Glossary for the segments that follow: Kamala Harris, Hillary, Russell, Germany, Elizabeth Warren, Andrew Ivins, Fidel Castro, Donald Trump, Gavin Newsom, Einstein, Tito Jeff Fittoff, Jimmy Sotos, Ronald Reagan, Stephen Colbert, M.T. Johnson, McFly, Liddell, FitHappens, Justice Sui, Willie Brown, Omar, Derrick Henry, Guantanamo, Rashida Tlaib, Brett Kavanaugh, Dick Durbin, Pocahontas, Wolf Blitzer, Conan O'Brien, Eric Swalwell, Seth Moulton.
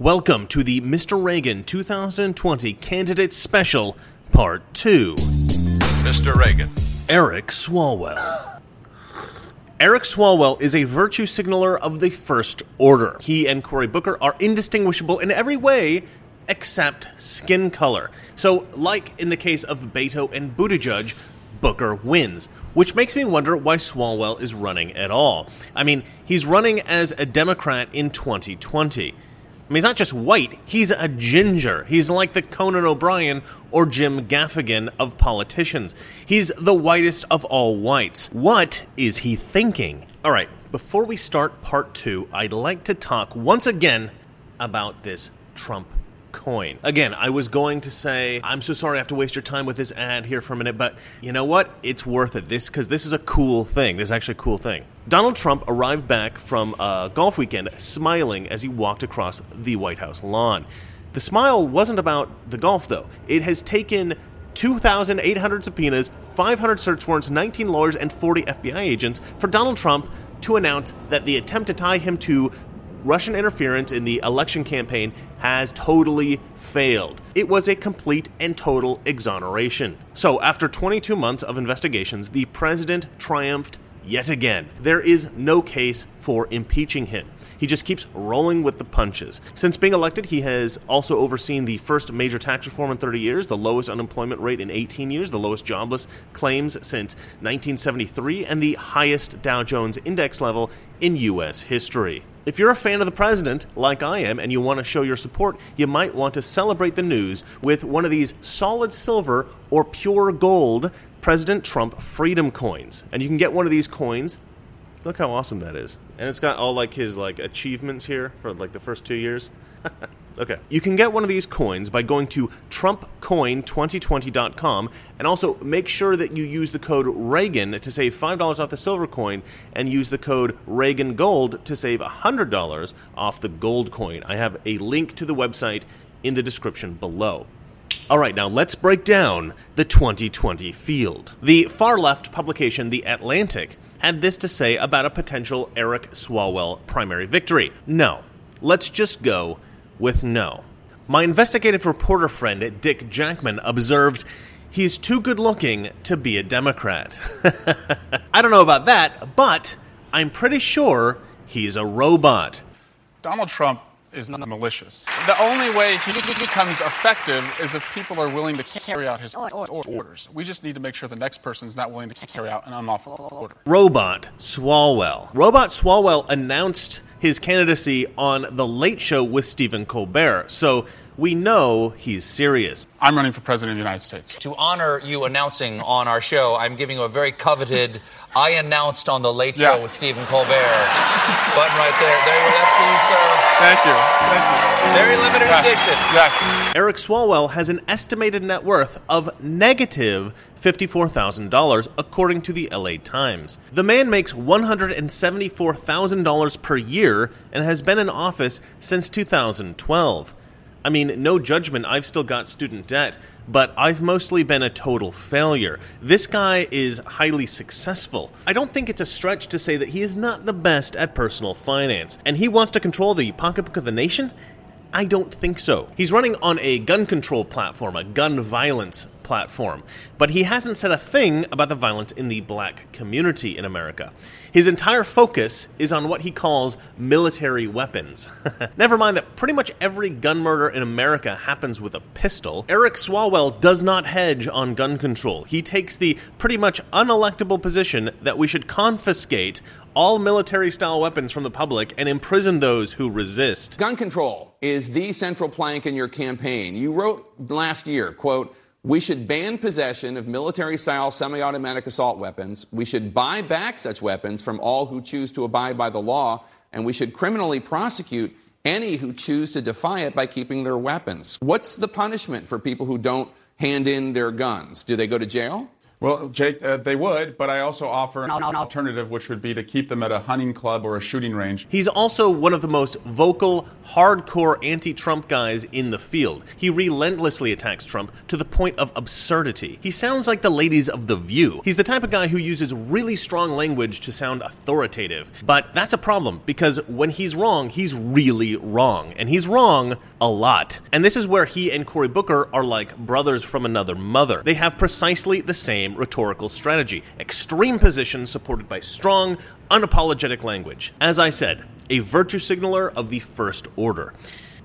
Welcome to the Mr. Reagan 2020 Candidate Special, Part 2. Mr. Reagan. Eric Swalwell. Eric Swalwell is a virtue signaler of the first order. He and Cory Booker are indistinguishable in every way except skin color. So, like in the case of Beto and Buttigieg, Booker wins, which makes me wonder why Swalwell is running at all. I mean, he's running as a Democrat in 2020. I mean, he's not just white, he's a ginger. He's like the Conan O'Brien or Jim Gaffigan of politicians. He's the whitest of all whites. What is he thinking? All right, before we start part two, I'd like to talk once again about this Trump coin. Again, I was going to say, I'm so sorry I have to waste your time with this ad here for a minute, but you know what? It's worth it, because this is a cool thing. This is actually a cool thing. Donald Trump arrived back from a golf weekend smiling as he walked across the White House lawn. The smile wasn't about the golf, though. It has taken 2,800 subpoenas, 500 search warrants, 19 lawyers, and 40 FBI agents for Donald Trump to announce that the attempt to tie him to Russian interference in the election campaign has totally failed. It was a complete and total exoneration. So, after 22 months of investigations, the president triumphed yet again. There is no case for impeaching him. He just keeps rolling with the punches. Since being elected, he has also overseen the first major tax reform in 30 years, the lowest unemployment rate in 18 years, the lowest jobless claims since 1973, and the highest Dow Jones index level in U.S. history. If you're a fan of the president, like I am, and you want to show your support, you might want to celebrate the news with one of these solid silver or pure gold President Trump Freedom Coins. And you can get one of these coins. Look how awesome that is. And it's got all his achievements here for the first 2 years. Okay. You can get one of these coins by going to TrumpCoin2020.com and also make sure that you use the code Reagan to save $5 off the silver coin and use the code Reagan Gold to save $100 off the gold coin. I have a link to the website in the description below. All right, now let's break down the 2020 field. The far-left publication, The Atlantic, had this to say about a potential Eric Swalwell primary victory. No. Let's just go with no. My investigative reporter friend, Dick Jackman, observed, "He's too good-looking to be a Democrat." I don't know about that, but I'm pretty sure he's a robot. Donald Trump is not malicious. The only way he becomes effective is if people are willing to carry out his orders. We just need to make sure the next person is not willing to carry out an unlawful order. Robot Swalwell. Robot Swalwell announced his candidacy on The Late Show with Stephen Colbert, so we know he's serious. I'm running for president of the United States. To honor you announcing on our show, I'm giving you a very coveted, I announced on The Late Show with Stephen Colbert button right there. That's for you, sir. Thank you. Thank you. Very limited edition. Yes. Eric Swalwell has an estimated net worth of negative $54,000, according to the LA Times. The man makes $174,000 per year and has been in office since 2012. I mean, no judgment, I've still got student debt, but I've mostly been a total failure. This guy is highly successful. I don't think it's a stretch to say that he is not the best at personal finance. And he wants to control the pocketbook of the nation? I don't think so. He's running on a gun control platform, a gun violence platform, but he hasn't said a thing about the violence in the black community in America. His entire focus is on what he calls military weapons. Never mind that pretty much every gun murder in America happens with a pistol. Eric Swalwell does not hedge on gun control. He takes the pretty much unelectable position that we should confiscate all military-style weapons from the public and imprison those who resist. Gun control is the central plank in your campaign. You wrote last year, quote, "We should ban possession of military-style semi-automatic assault weapons. We should buy back such weapons from all who choose to abide by the law, and we should criminally prosecute any who choose to defy it by keeping their weapons." What's the punishment for people who don't hand in their guns? Do they go to jail? Well, Jake, they would, but I also offer an alternative, which would be to keep them at a hunting club or a shooting range. He's also one of the most vocal, hardcore anti-Trump guys in the field. He relentlessly attacks Trump to the point of absurdity. He sounds like the ladies of The View. He's the type of guy who uses really strong language to sound authoritative. But that's a problem, because when he's wrong, he's really wrong. And he's wrong a lot. And this is where he and Cory Booker are like brothers from another mother. They have precisely the same rhetorical strategy. Extreme positions supported by strong, unapologetic language. As I said, a virtue signaler of the first order.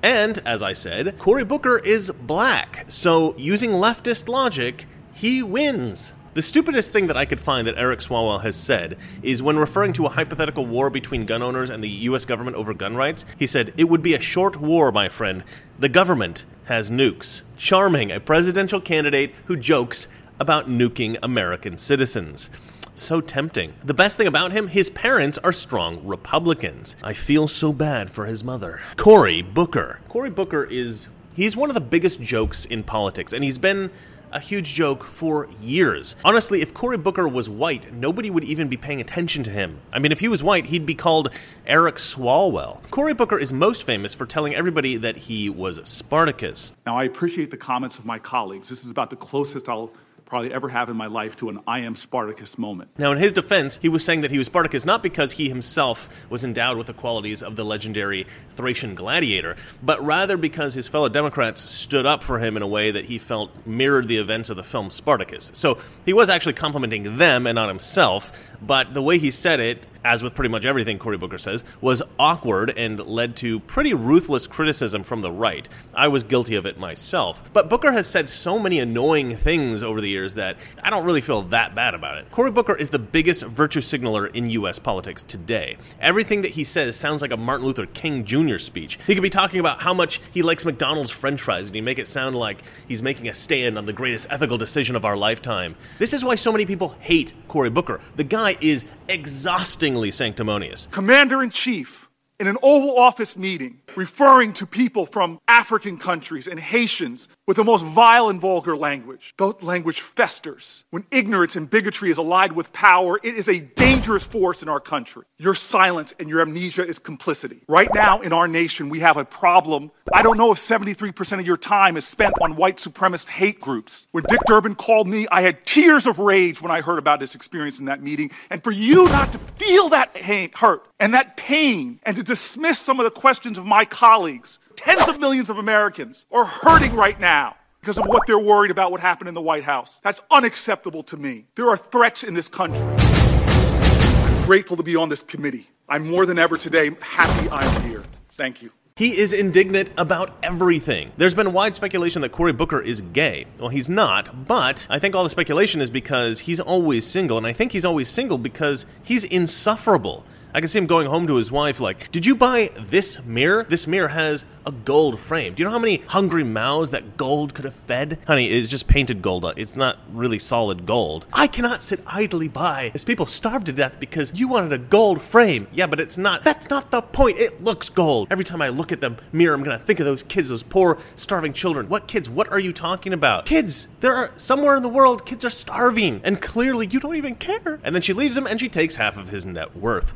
And, as I said, Cory Booker is black, so using leftist logic, he wins. The stupidest thing that I could find that Eric Swalwell has said is when referring to a hypothetical war between gun owners and the U.S. government over gun rights, he said, "It would be a short war, my friend. The government has nukes." Charming, a presidential candidate who jokes about nuking American citizens. So tempting. The best thing about him, his parents are strong Republicans. I feel so bad for his mother. Cory Booker. Cory Booker he's one of the biggest jokes in politics, and he's been a huge joke for years. Honestly, if Cory Booker was white, nobody would even be paying attention to him. I mean, if he was white, he'd be called Eric Swalwell. Cory Booker is most famous for telling everybody that he was Spartacus. Now, I appreciate the comments of my colleagues. This is about the closest I'll probably ever have in my life to an I am Spartacus moment. Now, in his defense, he was saying that he was Spartacus not because he himself was endowed with the qualities of the legendary Thracian gladiator, but rather because his fellow Democrats stood up for him in a way that he felt mirrored the events of the film Spartacus. So he was actually complimenting them and not himself, but the way he said it, as with pretty much everything Cory Booker says, was awkward and led to pretty ruthless criticism from the right. I was guilty of it myself. But Booker has said so many annoying things over the years that I don't really feel that bad about it. Cory Booker is the biggest virtue signaler in U.S. politics today. Everything that he says sounds like a Martin Luther King Jr. speech. He could be talking about how much he likes McDonald's french fries, and he make it sound like he's making a stand on the greatest ethical decision of our lifetime. This is why so many people hate Cory Booker. The guy is exhausting. Sanctimonious. Commander-in-Chief, in an Oval Office meeting, referring to people from African countries and Haitians with the most vile and vulgar language. That language festers. When ignorance and bigotry is allied with power, it is a dangerous force in our country. Your silence and your amnesia is complicity. Right now in our nation, we have a problem. I don't know if 73% of your time is spent on white supremacist hate groups. When Dick Durbin called me, I had tears of rage when I heard about his experience in that meeting. And for you not to feel that hurt and that pain and to dismiss some of the questions of my colleagues, tens of millions of Americans are hurting right now because of what they're worried about what happened in the White House. That's unacceptable to me. There are threats in this country. I'm grateful to be on this committee. I'm more than ever today happy I'm here. Thank you. He is indignant about everything. There's been wide speculation that Cory Booker is gay. Well, he's not, but I think all the speculation is because he's always single, and I think he's always single because he's insufferable. I can see him going home to his wife like, "Did you buy this mirror? This mirror has a gold frame. Do you know how many hungry mouths that gold could have fed? Honey, it's just painted gold. It's not really solid gold. I cannot sit idly by as people starve to death because you wanted a gold frame." Yeah, but it's not. That's not the point. It looks gold. Every time I look at the mirror, I'm going to think of those kids, those poor, starving children. What kids? What are you talking about? Kids! There are somewhere in the world, kids are starving. And clearly, you don't even care. And then she leaves him and she takes half of his net worth.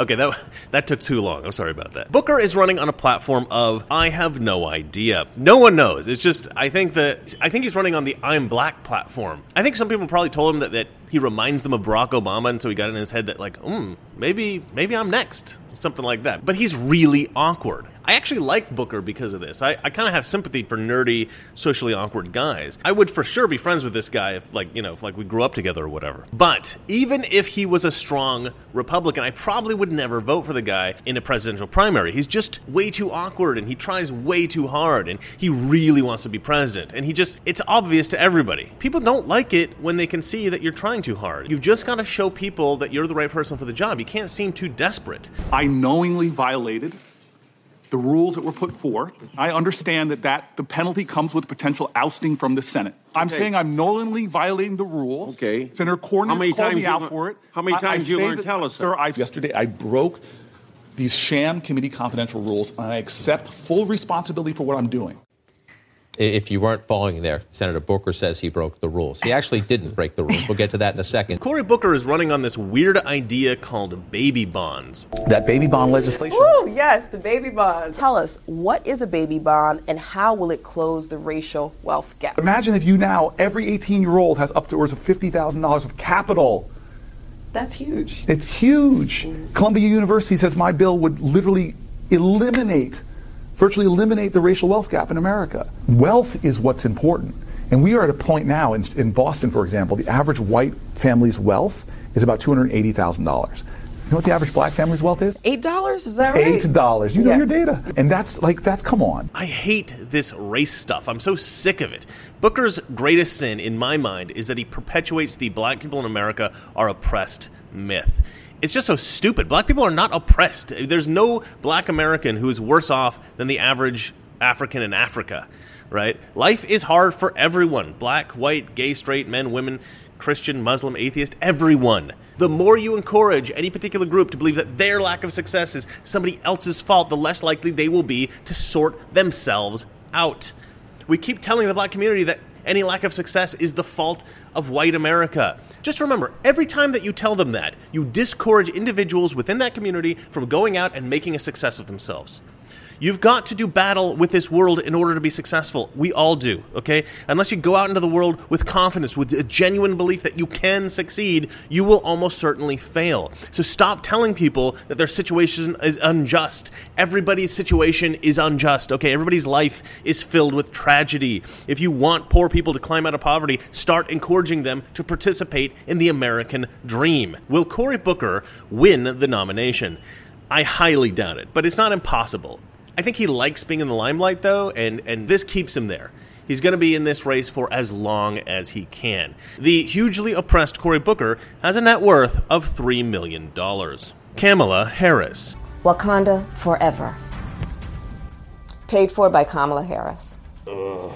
Okay, that took too long. I'm sorry about that. Booker is running on a platform of, I have no idea. No one knows. It's just, I think he's running on the I'm black platform. I think some people probably told him that he reminds them of Barack Obama, and so he got in his head that like, maybe I'm next. Something like that. But he's really awkward. I actually like Booker because of this. I kind of have sympathy for nerdy, socially awkward guys. I would for sure be friends with this guy if we grew up together or whatever. But even if he was a strong Republican, I probably would never vote for the guy in a presidential primary. He's just way too awkward, and he tries way too hard, and he really wants to be president. And it's obvious to everybody. People don't like it when they can see that you're trying too hard. You've just got to show people that you're the right person for the job. You can't seem too desperate. I knowingly violated the rules that were put forth. I understand that the penalty comes with potential ousting from the Senate. I'm saying I'm knowingly violating the rules. Okay. Senator Cornyn has called me out for it. How many times you learned to tell us, sir? Yesterday I broke these sham committee confidential rules, and I accept full responsibility for what I'm doing. If you weren't following there, Senator Booker says he broke the rules. He actually didn't break the rules. We'll get to that in a second. Cory Booker is running on this weird idea called baby bonds. That baby bond legislation. Ooh, yes, the baby bonds. Tell us, what is a baby bond and how will it close the racial wealth gap? Imagine if you now, every 18-year-old has upwards of $50,000 of capital. That's huge. It's huge. Columbia University says my bill would literally virtually eliminate the racial wealth gap in America. Wealth is what's important. And we are at a point now, in Boston, for example, the average white family's wealth is about $280,000. You know what the average black family's wealth is? $8, is that right? $8. You know your data. And that's come on. I hate this race stuff. I'm so sick of it. Booker's greatest sin, in my mind, is that he perpetuates the black people in America are oppressed myth. It's just so stupid. Black people are not oppressed. There's no black American who is worse off than the average African in Africa, right? Life is hard for everyone. Black, white, gay, straight, men, women, Christian, Muslim, atheist, everyone. The more you encourage any particular group to believe that their lack of success is somebody else's fault, the less likely they will be to sort themselves out. We keep telling the black community that any lack of success is the fault of white America. Just remember, every time that you tell them that, you discourage individuals within that community from going out and making a success of themselves. You've got to do battle with this world in order to be successful. We all do, okay? Unless you go out into the world with confidence, with a genuine belief that you can succeed, you will almost certainly fail. So stop telling people that their situation is unjust. Everybody's situation is unjust, okay? Everybody's life is filled with tragedy. If you want poor people to climb out of poverty, start encouraging them to participate in the American dream. Will Cory Booker win the nomination? I highly doubt it, but it's not impossible. I think he likes being in the limelight, though, and this keeps him there. He's going to be in this race for as long as he can. The hugely oppressed Cory Booker has a net worth of $3 million. Kamala Harris. Wakanda forever. Paid for by Kamala Harris. Ugh.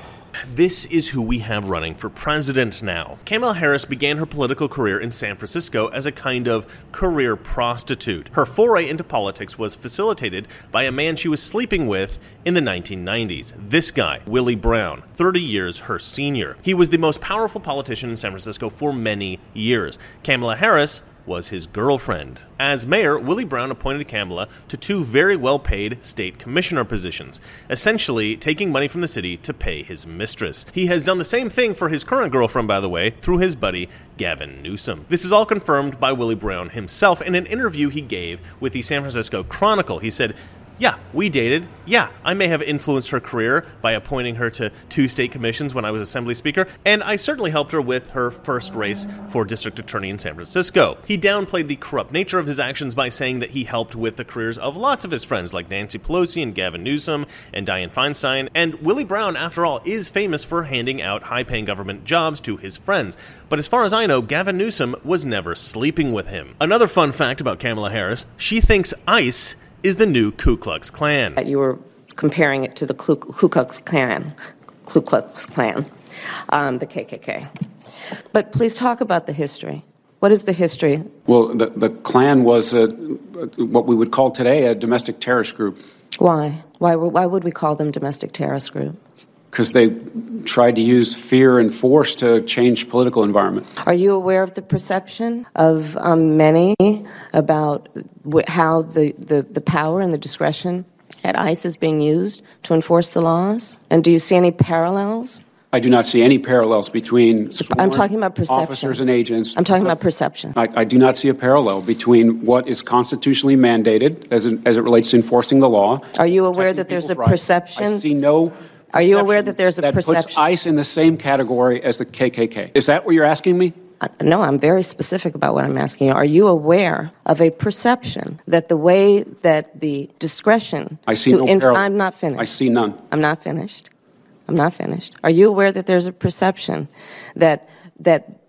This is who we have running for president now. Kamala Harris began her political career in San Francisco as a kind of career prostitute. Her foray into politics was facilitated by a man she was sleeping with in the 1990s. This guy, Willie Brown, 30 years her senior. He was the most powerful politician in San Francisco for many years. Kamala Harris was his girlfriend. As mayor, Willie Brown appointed Kamala to 2 very well-paid state commissioner positions, essentially taking money from the city to pay his mistress. He has done the same thing for his current girlfriend, by the way, through his buddy, Gavin Newsom. This is all confirmed by Willie Brown himself in an interview he gave with the San Francisco Chronicle. He said, "Yeah, we dated. Yeah, I may have influenced her career by appointing her to 2 state commissions when I was assembly speaker, and I certainly helped her with her first race for district attorney in San Francisco." He downplayed the corrupt nature of his actions by saying that he helped with the careers of lots of his friends like Nancy Pelosi and Gavin Newsom and Dianne Feinstein, and Willie Brown, after all, is famous for handing out high-paying government jobs to his friends. But as far as I know, Gavin Newsom was never sleeping with him. Another fun fact about Kamala Harris, she thinks ICE is the new Ku Klux Klan. You were comparing it to the Ku Klux Klan, the KKK. But please talk about the history. What is the history? Well, the Klan was what we would call today a domestic terrorist group. Why? Why would we call them domestic terrorist group? Because they tried to use fear and force to change political environment. Are you aware of the perception of many about how the power and the discretion at ICE is being used to enforce the laws? And do you see any parallels? I do not see any parallels between I'm talking about perception. Officers and agents. I'm talking about perception. I do not see a parallel between what is constitutionally mandated as it relates to enforcing the law. Are you aware that there's a perception? I see no... Are you aware that there's a perception? That puts ICE in the same category as the KKK. Is that what you're asking me? No, I'm very specific about what I'm asking you. Are you aware of a perception that the way that the discretion... I see no parallel. I'm not finished. I see none. I'm not finished. Are you aware that there's a perception that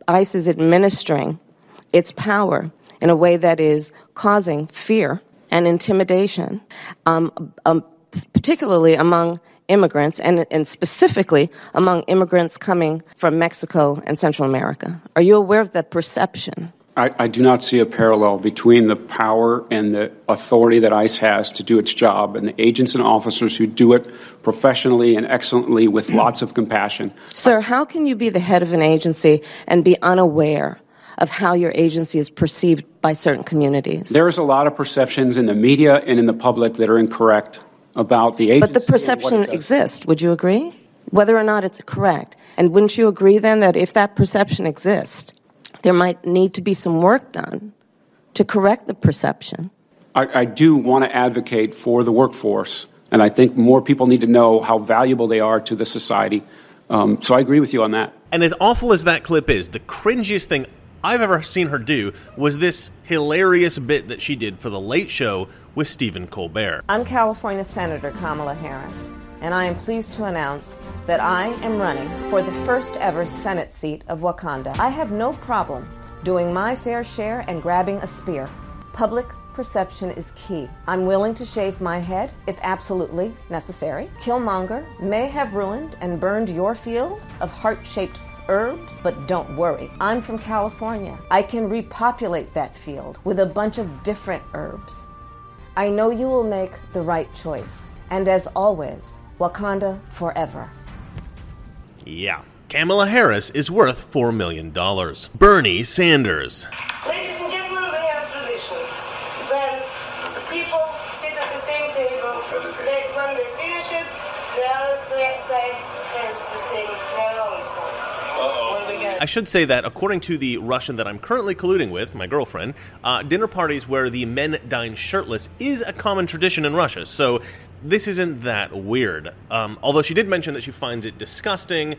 ICE is administering its power in a way that is causing fear and intimidation, particularly among immigrants, and specifically among immigrants coming from Mexico and Central America? Are you aware of that perception? I do not see a parallel between the power and the authority that ICE has to do its job and the agents and officers who do it professionally and excellently with lots of compassion. Sir, how can you be the head of an agency and be unaware of how your agency is perceived by certain communities? There is a lot of perceptions in the media and in the public that are incorrect about the agency. But the perception exists. Would you agree? Whether or not it's correct. And wouldn't you agree then that if that perception exists, there might need to be some work done to correct the perception? I do want to advocate for the workforce, and I think more people need to know how valuable they are to the society. So I agree with you on that. And as awful as that clip is, the cringiest thing I've ever seen her do was this hilarious bit that she did for The Late Show with Stephen Colbert. I'm California Senator Kamala Harris, and I am pleased to announce that I am running for the first ever Senate seat of Wakanda. I have no problem doing my fair share and grabbing a spear. Public perception is key. I'm willing to shave my head if absolutely necessary. Killmonger may have ruined and burned your field of heart-shaped herbs, but don't worry. I'm from California. I can repopulate that field with a bunch of different herbs. I know you will make the right choice. And as always, Wakanda forever. Yeah. Kamala Harris is worth $4 million. Bernie Sanders. Ladies and gentlemen, we have a tradition. When people sit at the same table, they, when they finish it, the other side has to sing their own song. I should say that according to the Russian that I'm currently colluding with, my girlfriend, dinner parties where the men dine shirtless is a common tradition in Russia. So this isn't that weird. Although she did mention that she finds it disgusting,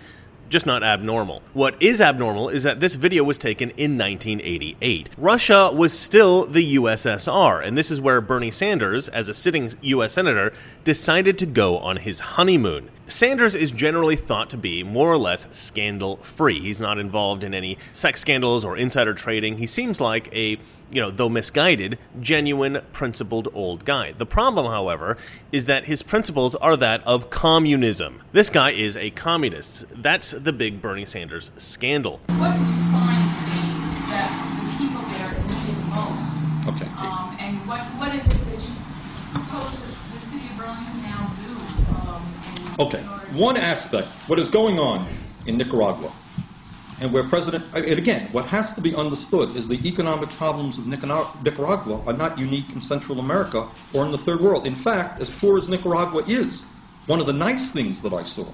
just not abnormal. What is abnormal is that this video was taken in 1988. Russia was still the USSR, and this is where Bernie Sanders, as a sitting US senator, decided to go on his honeymoon. Sanders is generally thought to be more or less scandal-free. He's not involved in any sex scandals or insider trading. He seems like a, though misguided, genuine, principled old guy. The problem, however, is that his principles are that of communism. This guy is a communist. That's the big Bernie Sanders scandal. What did you find that the people there needed most? Okay. And what is it that you propose that the city of Burlington now do? Okay. One aspect, what is going on in Nicaragua, and where President, and again, what has to be understood is the economic problems of Nicaragua are not unique in Central America or in the Third World. In fact, as poor as Nicaragua is, one of the nice things that I saw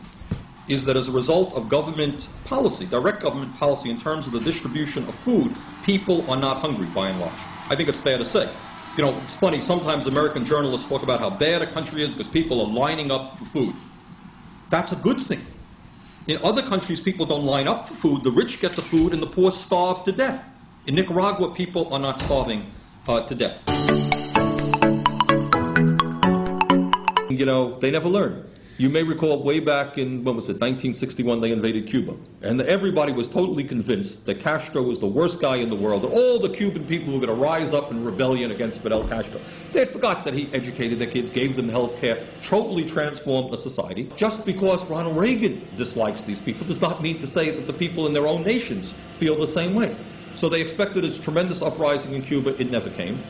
is that as a result of government policy, direct government policy in terms of the distribution of food, people are not hungry by and large. I think it's fair to say. It's funny, sometimes American journalists talk about how bad a country is because people are lining up for food. That's a good thing. In other countries, people don't line up for food. The rich get the food, and the poor starve to death. In Nicaragua, people are not starving to death. They never learn. You may recall way back in, 1961, they invaded Cuba. And everybody was totally convinced that Castro was the worst guy in the world, that all the Cuban people were going to rise up in rebellion against Fidel Castro. They had forgotten that he educated their kids, gave them health care, totally transformed the society. Just because Ronald Reagan dislikes these people does not mean to say that the people in their own nations feel the same way. So they expected this tremendous uprising in Cuba. It never came.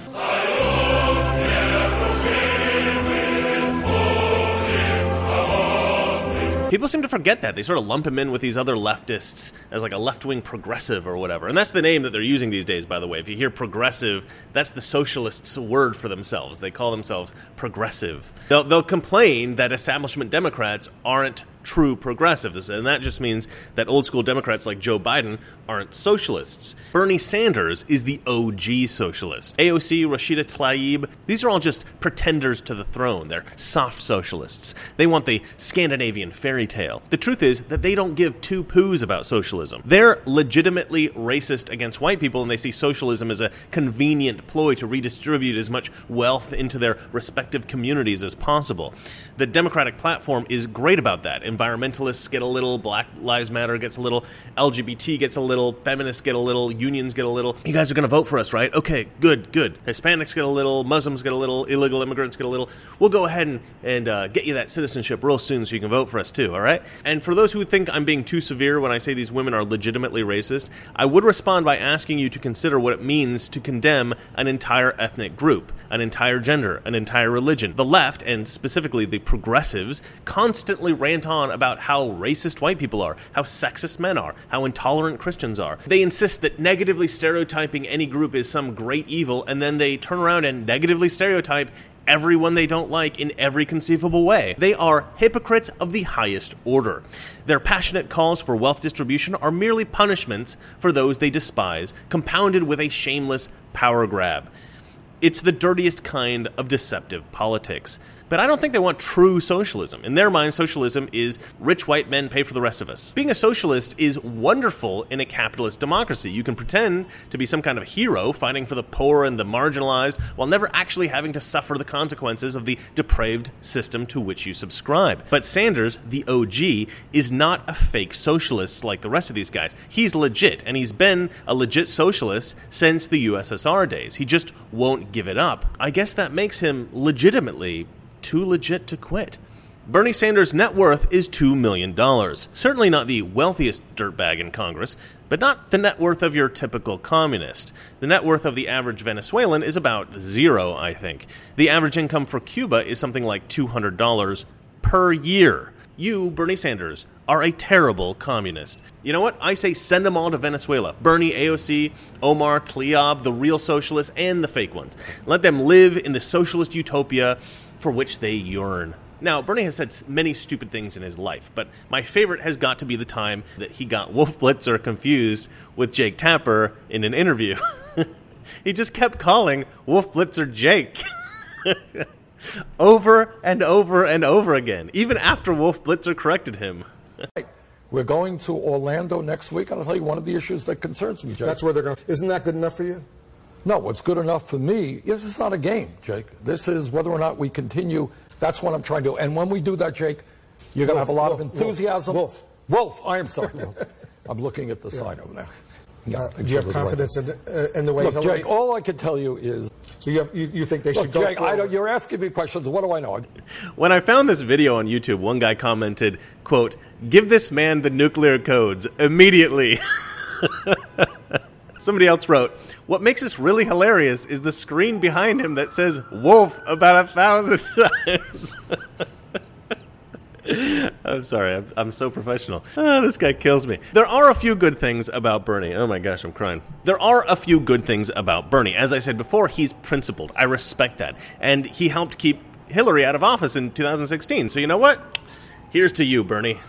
People seem to forget that. They sort of lump him in with these other leftists as like a left-wing progressive or whatever. And that's the name that they're using these days, by the way. If you hear progressive, that's the socialists' word for themselves. They call themselves progressive. They'll complain that establishment Democrats aren't true progressives, and that just means that old-school Democrats like Joe Biden aren't socialists. Bernie Sanders is the OG socialist. AOC, Rashida Tlaib, these are all just pretenders to the throne. They're soft socialists. They want the Scandinavian fairy tale. The truth is that they don't give two poos about socialism. They're legitimately racist against white people, and they see socialism as a convenient ploy to redistribute as much wealth into their respective communities as possible. The Democratic platform is great about that. environmentalists get a little, Black Lives Matter gets a little, LGBT gets a little, feminists get a little, unions get a little. You guys are going to vote for us, right? Okay, good, good. Hispanics get a little, Muslims get a little, illegal immigrants get a little. We'll go ahead and get you that citizenship real soon so you can vote for us too, all right? And for those who think I'm being too severe when I say these women are legitimately racist, I would respond by asking you to consider what it means to condemn an entire ethnic group, an entire gender, an entire religion. The left, and specifically the progressives, constantly rant on about how racist white people are, how sexist men are, how intolerant Christians are. They insist that negatively stereotyping any group is some great evil, and then they turn around and negatively stereotype everyone they don't like in every conceivable way. They are hypocrites of the highest order. Their passionate calls for wealth distribution are merely punishments for those they despise, compounded with a shameless power grab. It's the dirtiest kind of deceptive politics. But I don't think they want true socialism. In their mind, socialism is rich white men pay for the rest of us. Being a socialist is wonderful in a capitalist democracy. You can pretend to be some kind of hero fighting for the poor and the marginalized while never actually having to suffer the consequences of the depraved system to which you subscribe. But Sanders, the OG, is not a fake socialist like the rest of these guys. He's legit, and he's been a legit socialist since the USSR days. He just won't give it up. I guess that makes him legitimately too legit to quit. Bernie Sanders' net worth is $2 million. Certainly not the wealthiest dirtbag in Congress, but not the net worth of your typical communist. The net worth of the average Venezuelan is about zero, I think. The average income for Cuba is something like $200 per year. You, Bernie Sanders, are a terrible communist. You know what? I say send them all to Venezuela. Bernie, AOC, Omar, Tlaib, the real socialists, and the fake ones. Let them live in the socialist utopia for which they yearn. Now, Bernie has said many stupid things in his life, but my favorite has got to be the time that he got Wolf Blitzer confused with Jake Tapper in an interview. He just kept calling Wolf Blitzer Jake. Over and over and over again, even after Wolf Blitzer corrected him. We're going to Orlando next week. I'll tell you one of the issues that concerns me, Jake. That's where they're going. Isn't that good enough for you? No, what's good enough for me is this is not a game, Jake. This is whether or not we continue. That's what I'm trying to do. And when we do that, Jake, you're going to have a lot of enthusiasm. Wolf, I am sorry. Wolf. I'm looking at the sign over there. Yeah, do you have confidence in the way Hillary... Look, Jake, all I can tell you is... So you think they should go Jake, forward? You're asking me questions. What do I know? When I found this video on YouTube, one guy commented, quote, "Give this man the nuclear codes immediately." Somebody else wrote, "What makes this really hilarious is the screen behind him that says Wolf about 1,000 times." I'm sorry. I'm so professional. This guy kills me. There are a few good things about Bernie. Oh my gosh, I'm crying. There are a few good things about Bernie. As I said before, he's principled. I respect that. And he helped keep Hillary out of office in 2016. So you know what? Here's to you, Bernie.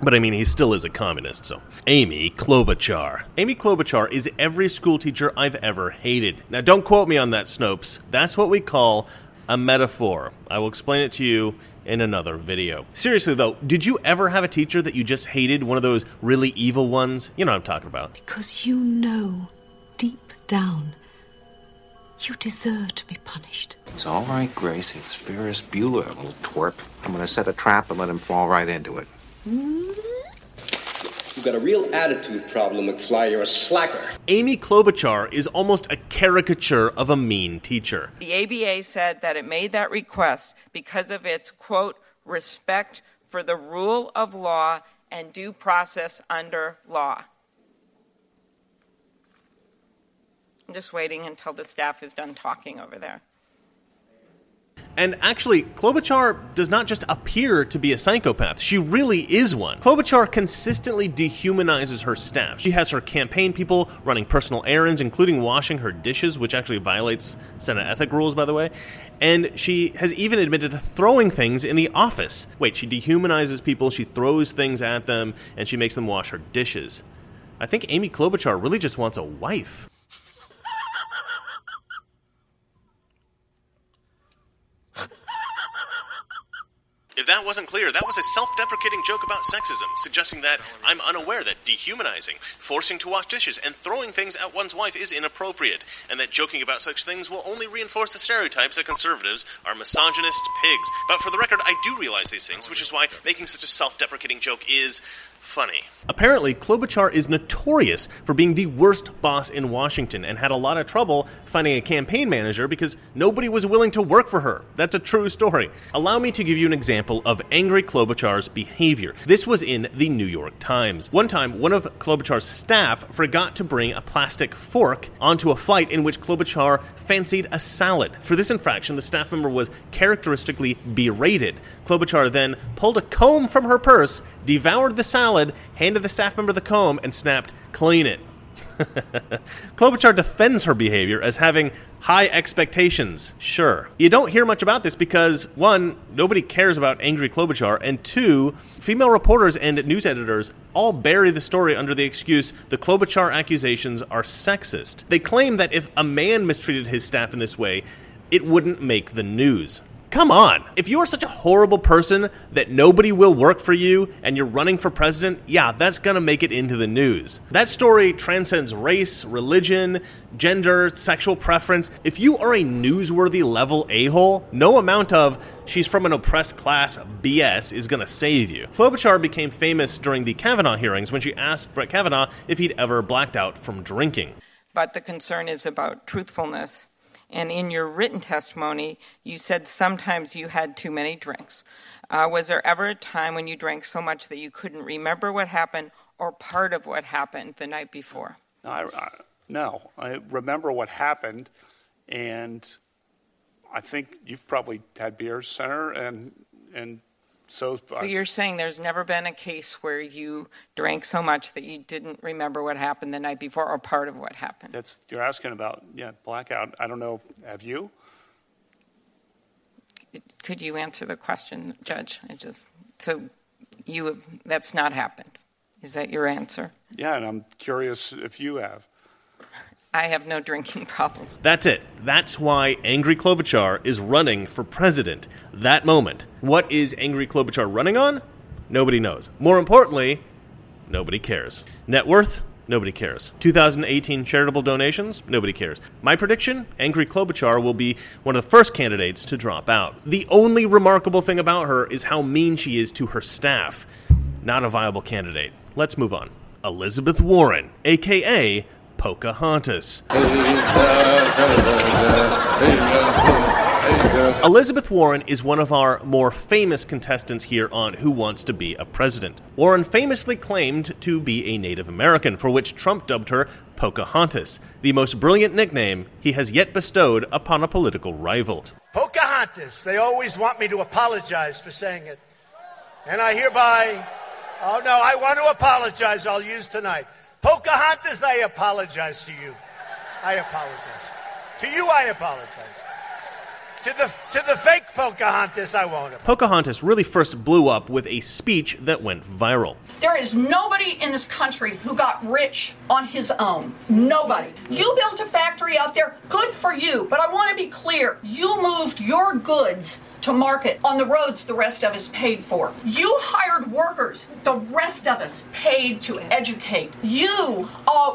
But I mean, he still is a communist, so. Amy Klobuchar. Amy Klobuchar is every school teacher I've ever hated. Now, don't quote me on that, Snopes. That's what we call a metaphor. I will explain it to you in another video. Seriously though, did you ever have a teacher that you just hated? One of those really evil ones? You know what I'm talking about. Because you know, deep down, you deserve to be punished. It's all right, Grace. It's Ferris Bueller, little twerp. I'm going to set a trap and let him fall right into it. You've got a real attitude problem, McFly. You're a slacker. Amy Klobuchar is almost a caricature of a mean teacher. The ABA said that it made that request because of its, quote, respect for the rule of law and due process under law. I'm just waiting until the staff is done talking over there. And actually, Klobuchar does not just appear to be a psychopath. She really is one. Klobuchar consistently dehumanizes her staff. She has her campaign people running personal errands, including washing her dishes, which actually violates Senate ethic rules, by the way. And she has even admitted to throwing things in the office. Wait, she dehumanizes people, she throws things at them, and she makes them wash her dishes. I think Amy Klobuchar really just wants a wife. If that wasn't clear, that was a self-deprecating joke about sexism, suggesting that I'm unaware that dehumanizing, forcing to wash dishes, and throwing things at one's wife is inappropriate, and that joking about such things will only reinforce the stereotypes that conservatives are misogynist pigs. But for the record, I do realize these things, which is why making such a self-deprecating joke is funny. Apparently, Klobuchar is notorious for being the worst boss in Washington and had a lot of trouble finding a campaign manager because nobody was willing to work for her. That's a true story. Allow me to give you an example of angry Klobuchar's behavior. This was in the New York Times. One time, one of Klobuchar's staff forgot to bring a plastic fork onto a flight in which Klobuchar fancied a salad. For this infraction, the staff member was characteristically berated. Klobuchar then pulled a comb from her purse, devoured the salad, handed the staff member the comb, and snapped, "Clean it." Klobuchar defends her behavior as having high expectations. Sure. You don't hear much about this because, one, nobody cares about angry Klobuchar, and two, female reporters and news editors all bury the story under the excuse the Klobuchar accusations are sexist. They claim that if a man mistreated his staff in this way, it wouldn't make the news. Come on. If you are such a horrible person that nobody will work for you and you're running for president, yeah, that's going to make it into the news. That story transcends race, religion, gender, sexual preference. If you are a newsworthy level a-hole, no amount of "she's from an oppressed class" BS is going to save you. Klobuchar became famous during the Kavanaugh hearings when she asked Brett Kavanaugh if he'd ever blacked out from drinking. But the concern is about truthfulness. And in your written testimony, you said sometimes you had too many drinks. Was there ever a time when you drank so much that you couldn't remember what happened or part of what happened the night before? No, I remember what happened, and I think you've probably had beers, Senator, and so you're saying there's never been a case where you drank so much that you didn't remember what happened the night before or part of what happened? That's you're asking about, yeah, blackout. I don't know. Have you? Could you answer the question, Judge? That's not happened. Is that your answer? Yeah, and I'm curious if you have. I have no drinking problem. That's it. That's why angry Klobuchar is running for president. That moment. What is angry Klobuchar running on? Nobody knows. More importantly, nobody cares. Net worth? Nobody cares. 2018 charitable donations? Nobody cares. My prediction? Angry Klobuchar will be one of the first candidates to drop out. The only remarkable thing about her is how mean she is to her staff. Not a viable candidate. Let's move on. Elizabeth Warren, a.k.a. Pocahontas. Elizabeth Warren is one of our more famous contestants here on Who Wants to Be a President. Warren famously claimed to be a Native American, for which Trump dubbed her Pocahontas, the most brilliant nickname he has yet bestowed upon a political rival. Pocahontas. They always want me to apologize for saying it. And I hereby... Oh, no, I want to apologize. I'll use tonight. Pocahontas, I apologize to you. I apologize. To you, I apologize. To the fake Pocahontas, I won't apologize. Pocahontas really first blew up with a speech that went viral. There is nobody in this country who got rich on his own. Nobody. You built a factory out there. Good for you. But I want to be clear. You moved your goods to market on the roads, the rest of us paid for. You hired workers, the rest of us paid to educate. You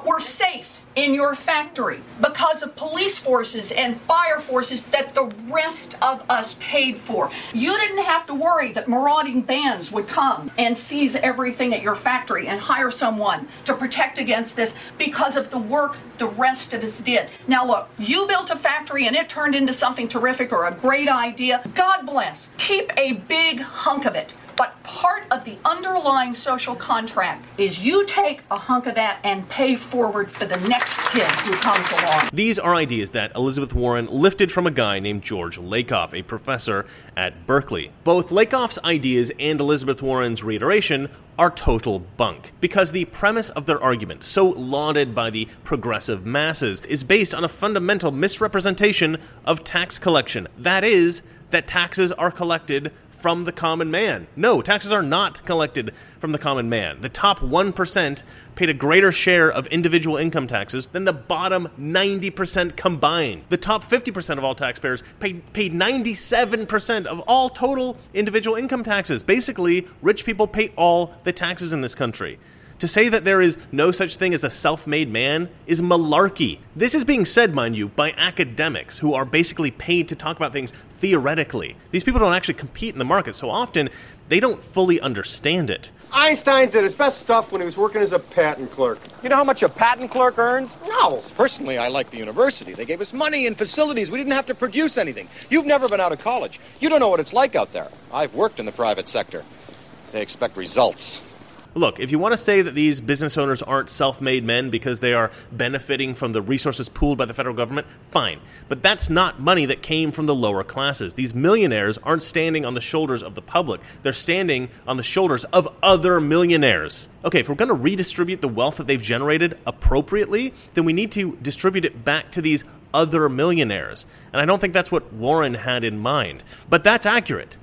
were safe in your factory because of police forces and fire forces that the rest of us paid for. You didn't have to worry that marauding bands would come and seize everything at your factory and hire someone to protect against this because of the work the rest of us did. Now look, you built a factory and it turned into something terrific or a great idea. God bless. Keep a big hunk of it. But part of the underlying social contract is you take a hunk of that and pay forward for the next kid who comes along. These are ideas that Elizabeth Warren lifted from a guy named George Lakoff, a professor at Berkeley. Both Lakoff's ideas and Elizabeth Warren's reiteration are total bunk, because the premise of their argument, so lauded by the progressive masses, is based on a fundamental misrepresentation of tax collection. That is, that taxes are collected from the common man. No, taxes are not collected from the common man. The top 1% paid a greater share of individual income taxes than the bottom 90% combined. The top 50% of all taxpayers paid 97% of all total individual income taxes. Basically, rich people pay all the taxes in this country. To say that there is no such thing as a self-made man is malarkey. This is being said, mind you, by academics who are basically paid to talk about things theoretically. These people don't actually compete in the market so often, they don't fully understand it. Einstein did his best stuff when he was working as a patent clerk. You know how much a patent clerk earns? No. Personally, I like the university. They gave us money and facilities. We didn't have to produce anything. You've never been out of college. You don't know what it's like out there. I've worked in the private sector. They expect results. Look, if you want to say that these business owners aren't self-made men because they are benefiting from the resources pooled by the federal government, fine. But that's not money that came from the lower classes. These millionaires aren't standing on the shoulders of the public. They're standing on the shoulders of other millionaires. Okay, if we're going to redistribute the wealth that they've generated appropriately, then we need to distribute it back to these other millionaires. And I don't think that's what Warren had in mind. But that's accurate.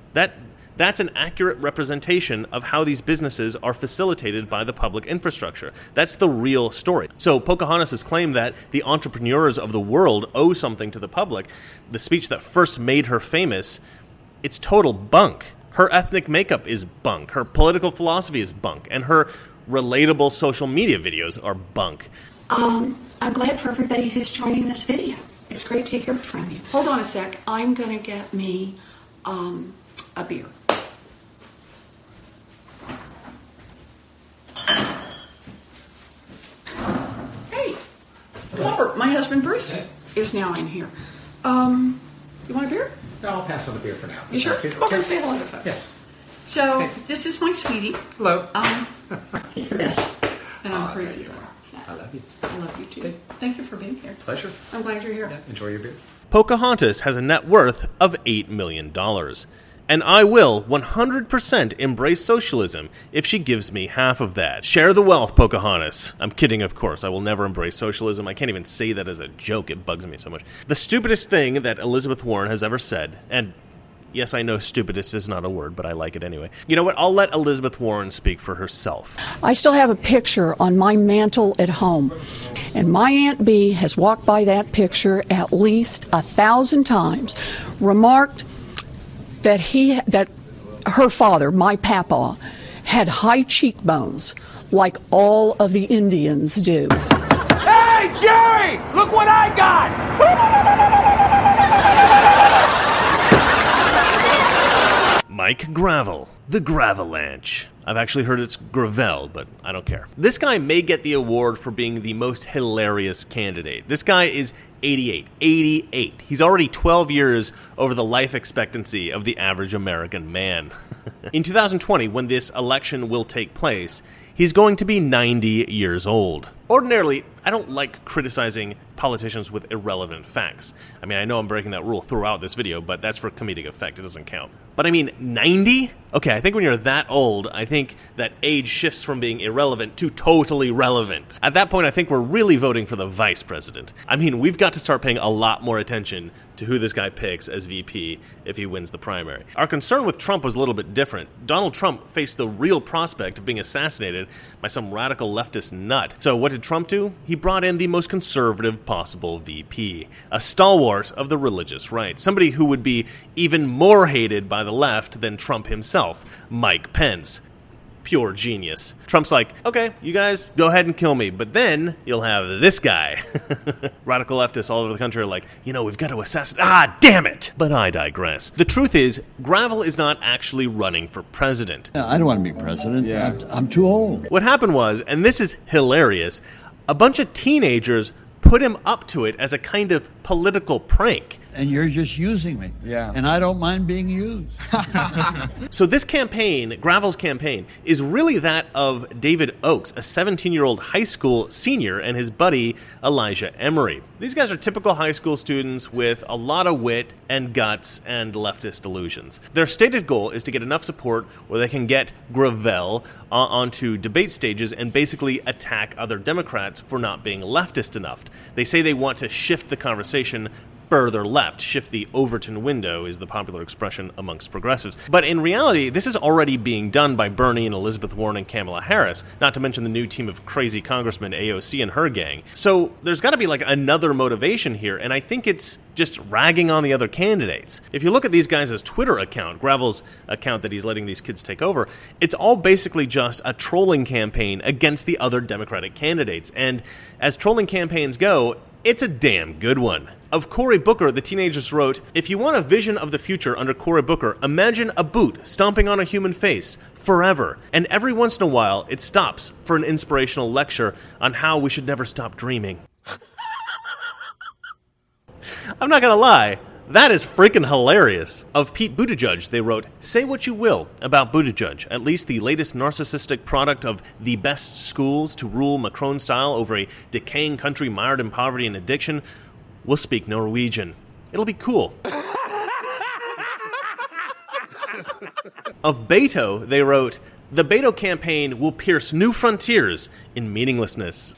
That's an accurate representation of how these businesses are facilitated by the public infrastructure. That's the real story. So Pocahontas' claim that the entrepreneurs of the world owe something to the public, the speech that first made her famous, it's total bunk. Her ethnic makeup is bunk. Her political philosophy is bunk. And her relatable social media videos are bunk. I'm glad for everybody who's joining this video. It's great to hear from you. Hold on a sec. I'm going to get me a beer. Hey, Robert, my husband Bruce is now in here. You want a beer? No, I'll pass on the beer for now. You sure? Come on and say hello to folks. Yes. So, this is my sweetie. Hello. He's the best. And I'm crazy about that. I love you. I love you too. Thank you for being here. Pleasure. I'm glad you're here. Yeah, enjoy your beer. Pocahontas has a net worth of $8 million. And I will 100% embrace socialism if she gives me half of that. Share the wealth, Pocahontas. I'm kidding, of course. I will never embrace socialism. I can't even say that as a joke. It bugs me so much. The stupidest thing that Elizabeth Warren has ever said, and yes, I know stupidest is not a word, but I like it anyway. You know what? I'll let Elizabeth Warren speak for herself. I still have a picture on my mantle at home, and my Aunt Bee has walked by that picture at least 1,000 times, remarked that her father, my papa, had high cheekbones like all of the Indians do. Hey, Jerry! Look what I got! Mike Gravel, the Gravelanche. I've actually heard it's Gravel, but I don't care. This guy may get the award for being the most hilarious candidate. This guy is 88. He's already 12 years over the life expectancy of the average American man. In 2020, when this election will take place, he's going to be 90 years old. Ordinarily, I don't like criticizing politicians with irrelevant facts. I mean, I know I'm breaking that rule throughout this video, but that's for comedic effect. It doesn't count. But I mean, 90? Okay, I think when you're that old, I think that age shifts from being irrelevant to totally relevant. At that point, I think we're really voting for the vice president. I mean, we've got to start paying a lot more attention to who this guy picks as VP if he wins the primary. Our concern with Trump was a little bit different. Donald Trump faced the real prospect of being assassinated by some radical leftist nut. So what did Trump do? He brought in the most conservative possible VP, a stalwart of the religious right, somebody who would be even more hated by the left than Trump himself, Mike Pence. Pure genius. Trump's like, okay, you guys go ahead and kill me, but then you'll have this guy. Radical leftists all over the country are like, you know, we've got to assassinate. Ah, damn it. But I digress. The truth is, Gravel is not actually running for president. I don't want to be president. Yeah. I'm too old. What happened was, and this is hilarious, a bunch of teenagers put him up to it as a kind of political prank. And you're just using me. Yeah. And I don't mind being used. So this campaign, Gravel's campaign, is really that of David Oakes, a 17-year-old high school senior, and his buddy, Elijah Emery. These guys are typical high school students with a lot of wit and guts and leftist delusions. Their stated goal is to get enough support where they can get Gravel onto debate stages and basically attack other Democrats for not being leftist enough. They say they want to shift the conversation further left. Shift the Overton window is the popular expression amongst progressives. But in reality, this is already being done by Bernie and Elizabeth Warren and Kamala Harris, not to mention the new team of crazy congressmen, AOC and her gang. So there's got to be like another motivation here, and I think it's just ragging on the other candidates. If you look at these guys' Twitter account, Gravel's account that he's letting these kids take over, it's all basically just a trolling campaign against the other Democratic candidates. And as trolling campaigns go, it's a damn good one. Of Cory Booker, the teenagers wrote, "If you want a vision of the future under Cory Booker, imagine a boot stomping on a human face forever. And every once in a while, it stops for an inspirational lecture on how we should never stop dreaming." I'm not gonna lie, that is freaking hilarious. Of Pete Buttigieg, they wrote, "Say what you will about Buttigieg, at least the latest narcissistic product of the best schools to rule Macron style over a decaying country mired in poverty and addiction, will speak Norwegian. It'll be cool." Of Beto, they wrote, "The Beto campaign will pierce new frontiers in meaninglessness."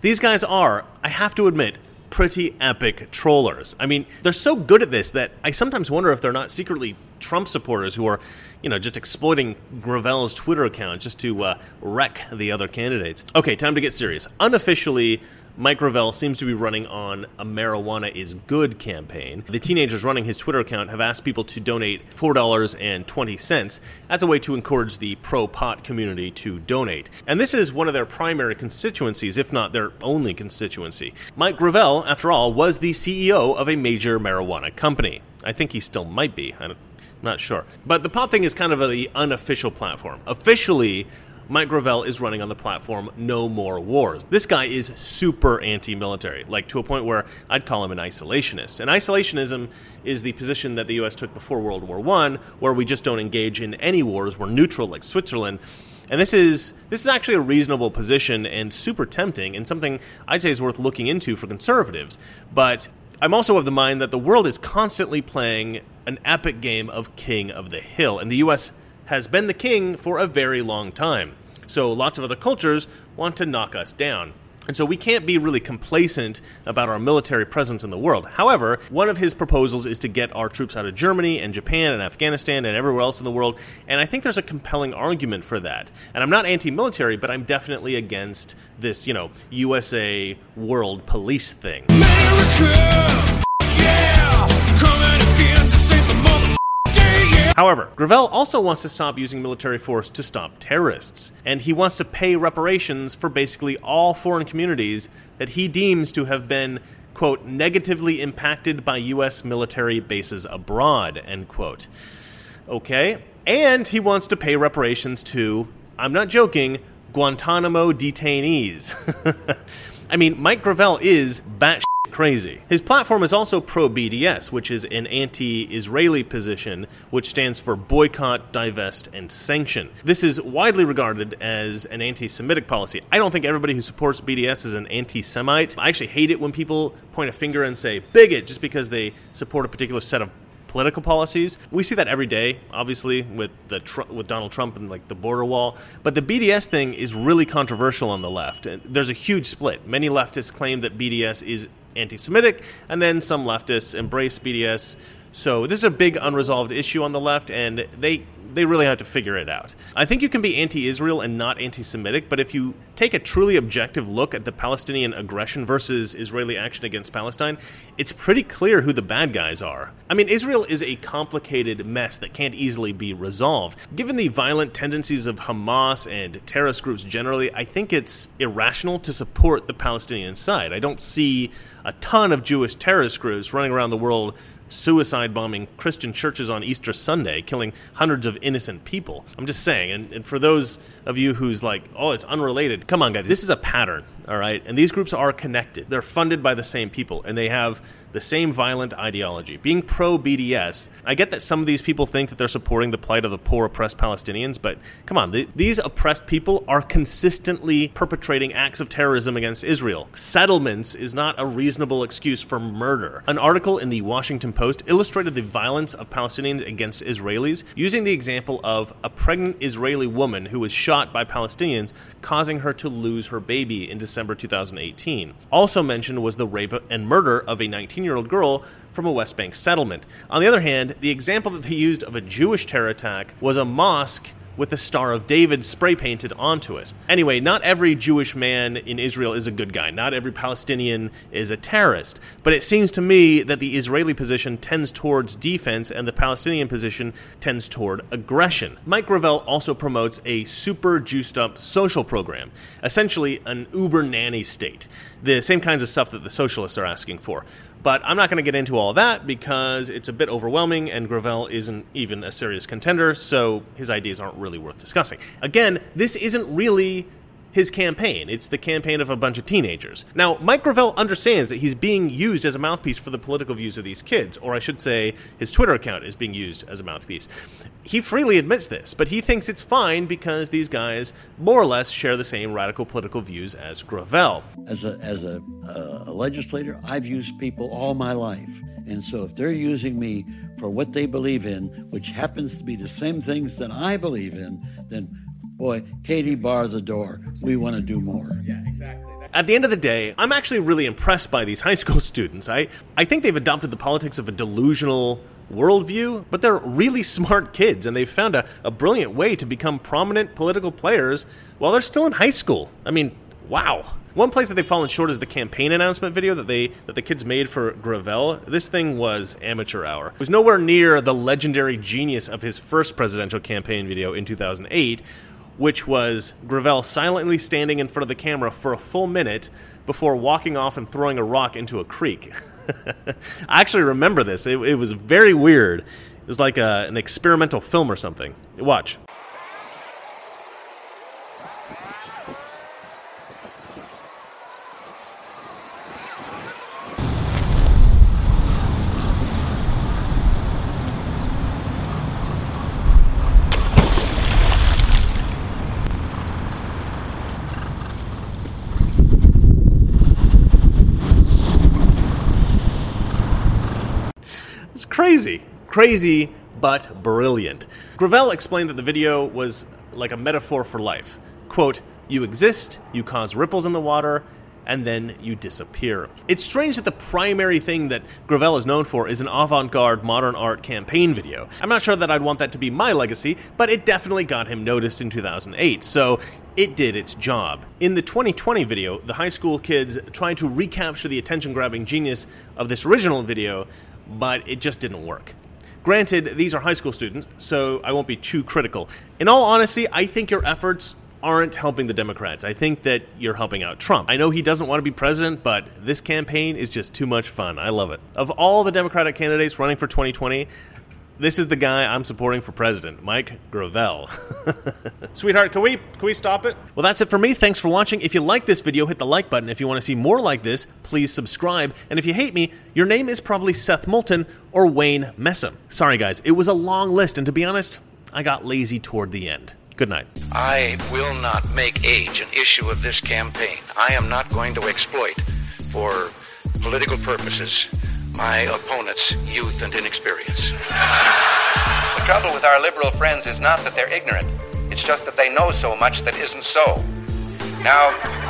These guys are, I have to admit, pretty epic trollers. I mean, they're so good at this that I sometimes wonder if they're not secretly Trump supporters who are, you know, just exploiting Gravel's Twitter account just to wreck the other candidates. Okay, time to get serious. Unofficially, Mike Gravel seems to be running on a marijuana is good campaign. The teenagers running his Twitter account have asked people to donate $4.20 as a way to encourage the pro-pot community to donate. And this is one of their primary constituencies, if not their only constituency. Mike Gravel, after all, was the CEO of a major marijuana company. I think he still might be. I'm not sure. But the pot thing is kind of the unofficial platform. Officially, Mike Gravel is running on the platform No More Wars. This guy is super anti-military, like to a point where I'd call him an isolationist. And isolationism is the position that the U.S. took before World War I, where we just don't engage in any wars. We're neutral like Switzerland. And this is actually a reasonable position and super tempting and something I'd say is worth looking into for conservatives. But I'm also of the mind that the world is constantly playing an epic game of King of the Hill, and the U.S. has been the king for a very long time. So lots of other cultures want to knock us down. And so we can't be really complacent about our military presence in the world. However, one of his proposals is to get our troops out of Germany and Japan and Afghanistan and everywhere else in the world. And I think there's a compelling argument for that. And I'm not anti-military, but I'm definitely against this, you know, USA world police thing. America! Yeah! Coming again to save the mother... However, Gravel also wants to stop using military force to stop terrorists, and he wants to pay reparations for basically all foreign communities that he deems to have been, quote, negatively impacted by U.S. military bases abroad, end quote. Okay, and he wants to pay reparations to, I'm not joking, Guantanamo detainees. I mean, Mike Gravel is batshit crazy. His platform is also pro-BDS, which is an anti-Israeli position, which stands for boycott, divest, and sanction. This is widely regarded as an anti-Semitic policy. I don't think everybody who supports BDS is an anti-Semite. I actually hate it when people point a finger and say bigot just because they support a particular set of political policies. We see that every day, obviously, with Donald Trump and like the border wall. But the BDS thing is really controversial on the left. There's a huge split. Many leftists claim that BDS is anti-Semitic, and then some leftists embrace BDS. So this is a big unresolved issue on the left, and they really have to figure it out. I think you can be anti-Israel and not anti-Semitic, but if you take a truly objective look at the Palestinian aggression versus Israeli action against Palestine, it's pretty clear who the bad guys are. I mean, Israel is a complicated mess that can't easily be resolved. Given the violent tendencies of Hamas and terrorist groups generally, I think it's irrational to support the Palestinian side. I don't see a ton of Jewish terrorist groups running around the world suicide bombing Christian churches on Easter Sunday, killing hundreds of innocent people. I'm just saying, and for those of you who's like, oh, it's unrelated, come on, guys, this is a pattern, all right? And these groups are connected. They're funded by the same people, and they have the same violent ideology. Being pro-BDS, I get that some of these people think that they're supporting the plight of the poor, oppressed Palestinians, but come on, these oppressed people are consistently perpetrating acts of terrorism against Israel. Settlements is not a reasonable excuse for murder. An article in the Washington Post Post illustrated the violence of Palestinians against Israelis, using the example of a pregnant Israeli woman who was shot by Palestinians, causing her to lose her baby in December 2018. Also mentioned was the rape and murder of a 19-year-old girl from a West Bank settlement. On the other hand, the example that they used of a Jewish terror attack was a mosque with the Star of David spray painted onto it. Anyway, not every Jewish man in Israel is a good guy. Not every Palestinian is a terrorist. But it seems to me that the Israeli position tends towards defense and the Palestinian position tends toward aggression. Mike Gravel also promotes a super juiced up social program, essentially an Uber nanny state, the same kinds of stuff that the socialists are asking for. But I'm not going to get into all that because it's a bit overwhelming and Gravel isn't even a serious contender, so his ideas aren't really worth discussing. Again, this isn't really his campaign. It's the campaign of a bunch of teenagers. Now, Mike Gravel understands that he's being used as a mouthpiece for the political views of these kids, or I should say his Twitter account is being used as a mouthpiece. He freely admits this, but he thinks it's fine because these guys more or less share the same radical political views as Gravel. As a legislator, I've used people all my life. And so if they're using me for what they believe in, which happens to be the same things that I believe in, then boy, Katie, bar the door. We want to do more. Yeah, exactly. At the end of the day, I'm actually really impressed by these high school students. I think they've adopted the politics of a delusional worldview, but they're really smart kids, and they've found a brilliant way to become prominent political players while they're still in high school. I mean, wow. One place that they've fallen short is the campaign announcement video that the kids made for Gravel. This thing was amateur hour. It was nowhere near the legendary genius of his first presidential campaign video in 2008, which was Gravel silently standing in front of the camera for a full minute before walking off and throwing a rock into a creek. I actually remember this. It was very weird. It was like an experimental film or something. Watch. Crazy, but brilliant. Gravel explained that the video was like a metaphor for life. Quote, you exist, you cause ripples in the water, and then you disappear. It's strange that the primary thing that Gravel is known for is an avant-garde modern art campaign video. I'm not sure that I'd want that to be my legacy, but it definitely got him noticed in 2008, so it did its job. In the 2020 video, the high school kids tried to recapture the attention-grabbing genius of this original video, but it just didn't work. Granted, these are high school students, so I won't be too critical. In all honesty, I think your efforts aren't helping the Democrats. I think that you're helping out Trump. I know he doesn't want to be president, but this campaign is just too much fun. I love it. Of all the Democratic candidates running for 2020, this is the guy I'm supporting for president, Mike Gravel. Sweetheart, can we stop it? Well, that's it for me. Thanks for watching. If you like this video, hit the like button. If you want to see more like this, please subscribe. And if you hate me, your name is probably Seth Moulton or Wayne Messam. Sorry, guys. It was a long list, and to be honest, I got lazy toward the end. Good night. I will not make age an issue of this campaign. I am not going to exploit, for political purposes, my opponent's youth and inexperience. The trouble with our liberal friends is not that they're ignorant. It's just that they know so much that isn't so. Now,